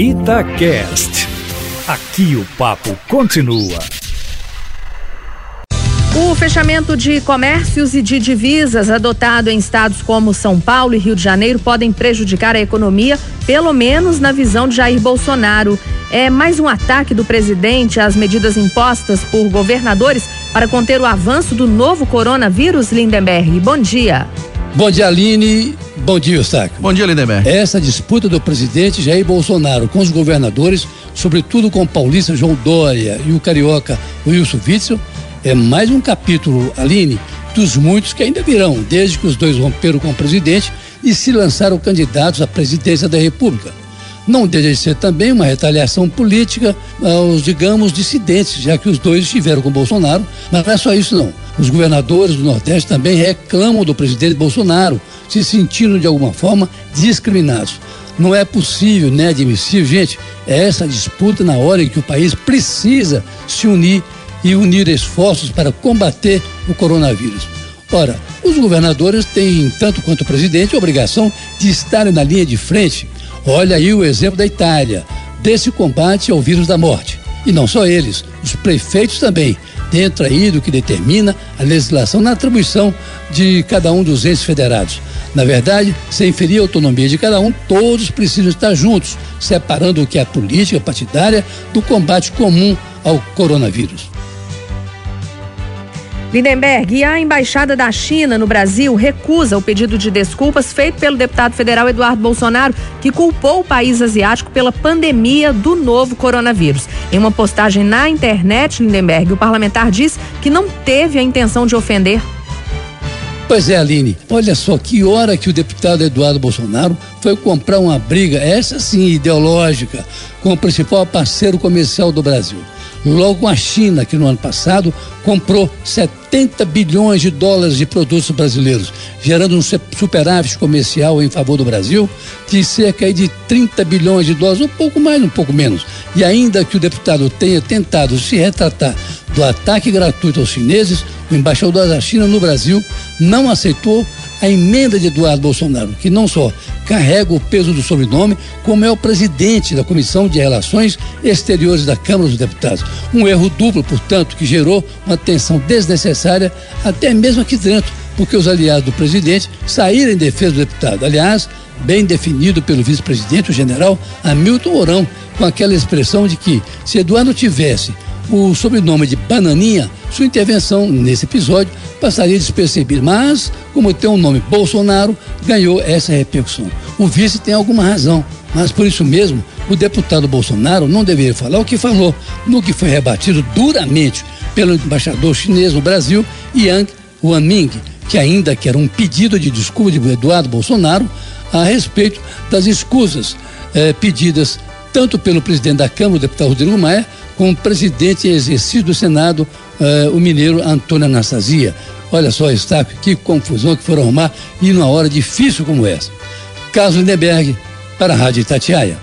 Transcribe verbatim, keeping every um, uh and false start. Itacast. Aqui o papo continua. O fechamento de comércios e de divisas adotado em estados como São Paulo e Rio de Janeiro podem prejudicar a economia, pelo menos na visão de Jair Bolsonaro. É mais um ataque do presidente às medidas impostas por governadores para conter o avanço do novo coronavírus, Lindenberg. Bom dia. Bom dia, Aline. Bom dia, Eustáquio. Bom dia, Lindenberg. Essa disputa do presidente Jair Bolsonaro com os governadores, sobretudo com o paulista João Dória e o carioca Wilson Witzel, é mais um capítulo, Aline, dos muitos que ainda virão, desde que os dois romperam com o presidente e se lançaram candidatos à presidência da República. Não deixa de ser também uma retaliação política aos, digamos, dissidentes, já que os dois estiveram com Bolsonaro. Mas não é só isso, não. Os governadores do Nordeste também reclamam do presidente Bolsonaro, se sentindo, de alguma forma, discriminados. Não é possível, né, admissível, gente, essa disputa na hora em que o país precisa se unir e unir esforços para combater o coronavírus. Ora, os governadores têm, tanto quanto o presidente, a obrigação de estarem na linha de frente. Olha aí o exemplo da Itália, desse combate ao vírus da morte. E não só eles, os prefeitos também, dentro aí do que determina a legislação na atribuição de cada um dos entes federados. Na verdade, sem ferir a autonomia de cada um, todos precisam estar juntos, separando o que é a política partidária do combate comum ao coronavírus. Lindenberg, e a Embaixada da China no Brasil recusa o pedido de desculpas feito pelo deputado federal Eduardo Bolsonaro, que culpou o país asiático pela pandemia do novo coronavírus. Em uma postagem na internet, Lindenberg, o parlamentar diz que não teve a intenção de ofender. Pois é, Aline, olha só que hora que o deputado Eduardo Bolsonaro foi comprar uma briga, essa sim, ideológica, com o principal parceiro comercial do Brasil. Logo, a China, que no ano passado comprou setenta bilhões de dólares de produtos brasileiros, gerando um superávit comercial em favor do Brasil de cerca de trinta bilhões de dólares, um pouco mais, um pouco menos. E ainda que o deputado tenha tentado se retratar do ataque gratuito aos chineses, o embaixador da China no Brasil não aceitou a emenda de Eduardo Bolsonaro, que não só carrega o peso do sobrenome, como é o presidente da Comissão de Relações Exteriores da Câmara dos Deputados. Um erro duplo, portanto, que gerou uma tensão desnecessária até mesmo aqui dentro, porque os aliados do presidente saíram em defesa do deputado. Aliás, bem definido pelo vice-presidente, o general Hamilton Mourão, com aquela expressão de que se Eduardo tivesse o sobrenome de Bananinha, sua intervenção nesse episódio passaria despercebida, mas como tem o nome Bolsonaro, ganhou essa repercussão. O vice tem alguma razão, mas por isso mesmo o deputado Bolsonaro não deveria falar o que falou, no que foi rebatido duramente pelo embaixador chinês no Brasil, Yang Wanming, que ainda quer um pedido de desculpa de Eduardo Bolsonaro a respeito das escusas eh, pedidas tanto pelo presidente da Câmara, o deputado Rodrigo Maia, como o presidente em exercício do Senado, eh, o mineiro Antônio Anastasia. Olha só, Eustáquio, que confusão que foram arrumar e numa hora difícil como essa. Carlos Lindenberg, para a Rádio Itatiaia.